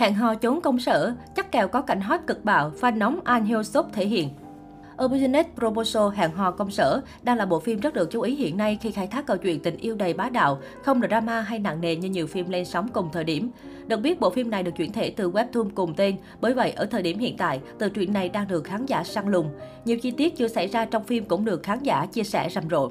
hẹn hò trốn công sở, chắc kèo có cảnh hot cực bạo, fan nóng Ahn Hyo-seop thể hiện. A Business Proposal, hẹn hò công sở đang là bộ phim rất được chú ý hiện nay khi khai thác câu chuyện tình yêu đầy bá đạo, không drama hay nặng nề như nhiều phim lên sóng cùng thời điểm. Được biết, bộ phim này được chuyển thể từ webtoon cùng tên, bởi vậy ở thời điểm hiện tại, từ truyện này đang được khán giả săn lùng. Nhiều chi tiết chưa xảy ra trong phim cũng được khán giả chia sẻ rầm rộ.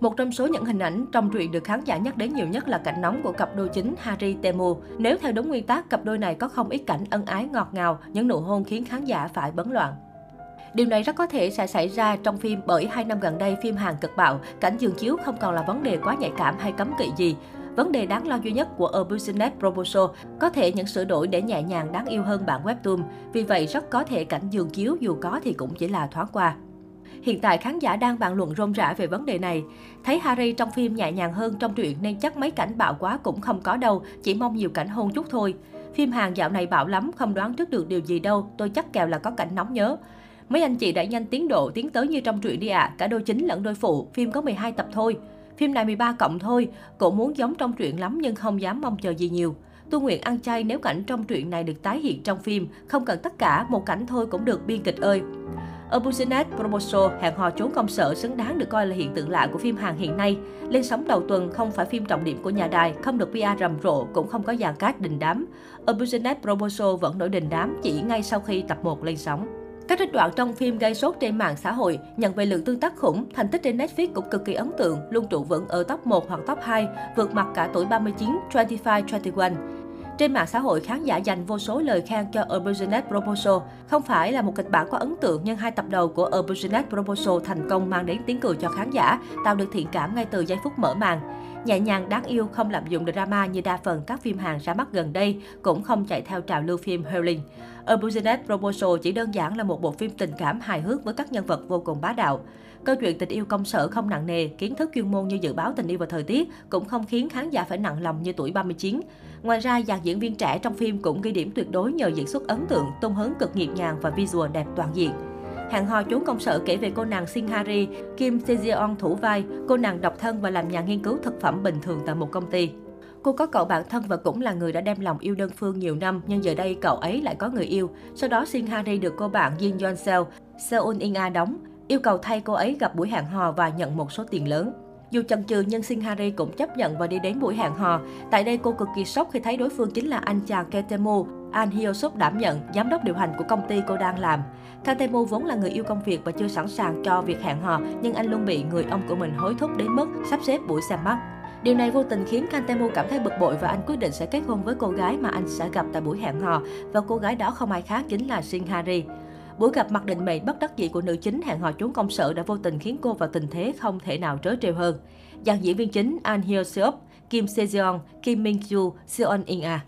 Một trong số những hình ảnh trong truyện được khán giả nhắc đến nhiều nhất là cảnh nóng của cặp đôi chính Ha-ri Tae-mu. Nếu theo đúng nguyên tắc, cặp đôi này có không ít cảnh ân ái ngọt ngào, những nụ hôn khiến khán giả phải bấn loạn. Điều này rất có thể sẽ xảy ra trong phim bởi 2 năm gần đây phim Hàn cực bạo, cảnh giường chiếu không còn là vấn đề quá nhạy cảm hay cấm kỵ gì. Vấn đề đáng lo duy nhất của A Business Proposal có thể những sửa đổi để nhẹ nhàng đáng yêu hơn bản webtoon. Vì vậy, rất có thể cảnh giường chiếu dù có thì cũng chỉ là thoáng qua. Hiện tại, khán giả đang bàn luận rôm rã về vấn đề này. Thấy Ha-ri trong phim nhẹ nhàng hơn trong truyện nên chắc mấy cảnh bạo quá cũng không có đâu, chỉ mong nhiều cảnh hôn chút thôi. Phim Hàn dạo này bạo lắm, không đoán trước được điều gì đâu, tôi chắc kèo là có cảnh nóng nhớ. Mấy anh chị đã nhanh tiến độ, tiến tới như trong truyện đi ạ, cả đôi chính lẫn đôi phụ, phim có 12 tập thôi. Phim này 13+ thôi, cổ muốn giống trong truyện lắm nhưng không dám mong chờ gì nhiều. Tôi nguyện ăn chay nếu cảnh trong truyện này được tái hiện trong phim, không cần tất cả, một cảnh thôi cũng được biên kịch ơi. A Business Proposal, hẹn hò trốn công sở xứng đáng được coi là hiện tượng lạ của phim Hàn hiện nay. Lên sóng đầu tuần không phải phim trọng điểm của nhà đài, không được PR rầm rộ, cũng không có dàn cast đình đám. A Business Proposal vẫn nổi đình đám chỉ ngay sau khi tập 1 lên sóng. Các trích đoạn trong phim gây sốt trên mạng xã hội, nhận về lượng tương tác khủng, thành tích trên Netflix cũng cực kỳ ấn tượng, luôn trụ vững ở top 1 hoặc top 2, vượt mặt cả tuổi 39, 25-21. Trên mạng xã hội, khán giả dành vô số lời khen cho A Business Proposal. Không phải là một kịch bản có ấn tượng, nhưng 2 tập đầu của A Business Proposal thành công mang đến tiếng cười cho khán giả, tạo được thiện cảm ngay từ giây phút mở màn. Nhẹ nhàng đáng yêu, không lạm dụng drama như đa phần các phim Hàn ra mắt gần đây, cũng không chạy theo trào lưu phim Halloween. A Business Proposal chỉ đơn giản là một bộ phim tình cảm hài hước với các nhân vật vô cùng bá đạo. Câu chuyện tình yêu công sở không nặng nề, kiến thức chuyên môn như dự báo tình yêu và thời tiết cũng không khiến khán giả phải nặng lòng như tuổi 39. Ngoài ra, dàn diễn viên trẻ trong phim cũng ghi điểm tuyệt đối nhờ diễn xuất ấn tượng, tung hứng cực nhịp nhàng và visual đẹp toàn diện. Hẹn hò trốn công sở kể về cô nàng Shin Ha-ri, Kim Se-yeon thủ vai, cô nàng độc thân và làm nhà nghiên cứu thực phẩm bình thường tại một công ty. Cô có cậu bạn thân và cũng là người đã đem lòng yêu đơn phương nhiều năm, nhưng giờ đây cậu ấy lại có người yêu. Sau đó Shin Ha-ri được cô bạn Yoon Yon Seol, Seo Eun Ina đóng, yêu cầu thay cô ấy gặp buổi hẹn hò và nhận một số tiền lớn. Dù chần chừ nhưng Shin Ha-ri cũng chấp nhận và đi đến buổi hẹn hò. Tại đây cô cực kỳ sốc khi thấy đối phương chính là anh chàng Kang Tae-mu, Ahn Hyo-seop đảm nhận, giám đốc điều hành của công ty cô đang làm. Kang Tae-mu vốn là người yêu công việc và chưa sẵn sàng cho việc hẹn hò, nhưng anh luôn bị người ông của mình hối thúc đến mức sắp xếp buổi xem mắt. Điều này vô tình khiến Kang Tae-mu cảm thấy bực bội và anh quyết định sẽ kết hôn với cô gái mà anh sẽ gặp tại buổi hẹn hò, và cô gái đó không ai khác chính là Shin Ha-ri. Buổi gặp mặt định mệnh bất đắc dĩ của nữ chính hẹn hò trốn công sở đã vô tình khiến cô vào tình thế không thể nào trớ trêu hơn. Dàn diễn viên chính Ahn Hyo-seop, Kim Se-yeon, Kim Min Ju, Seo Eun Ina.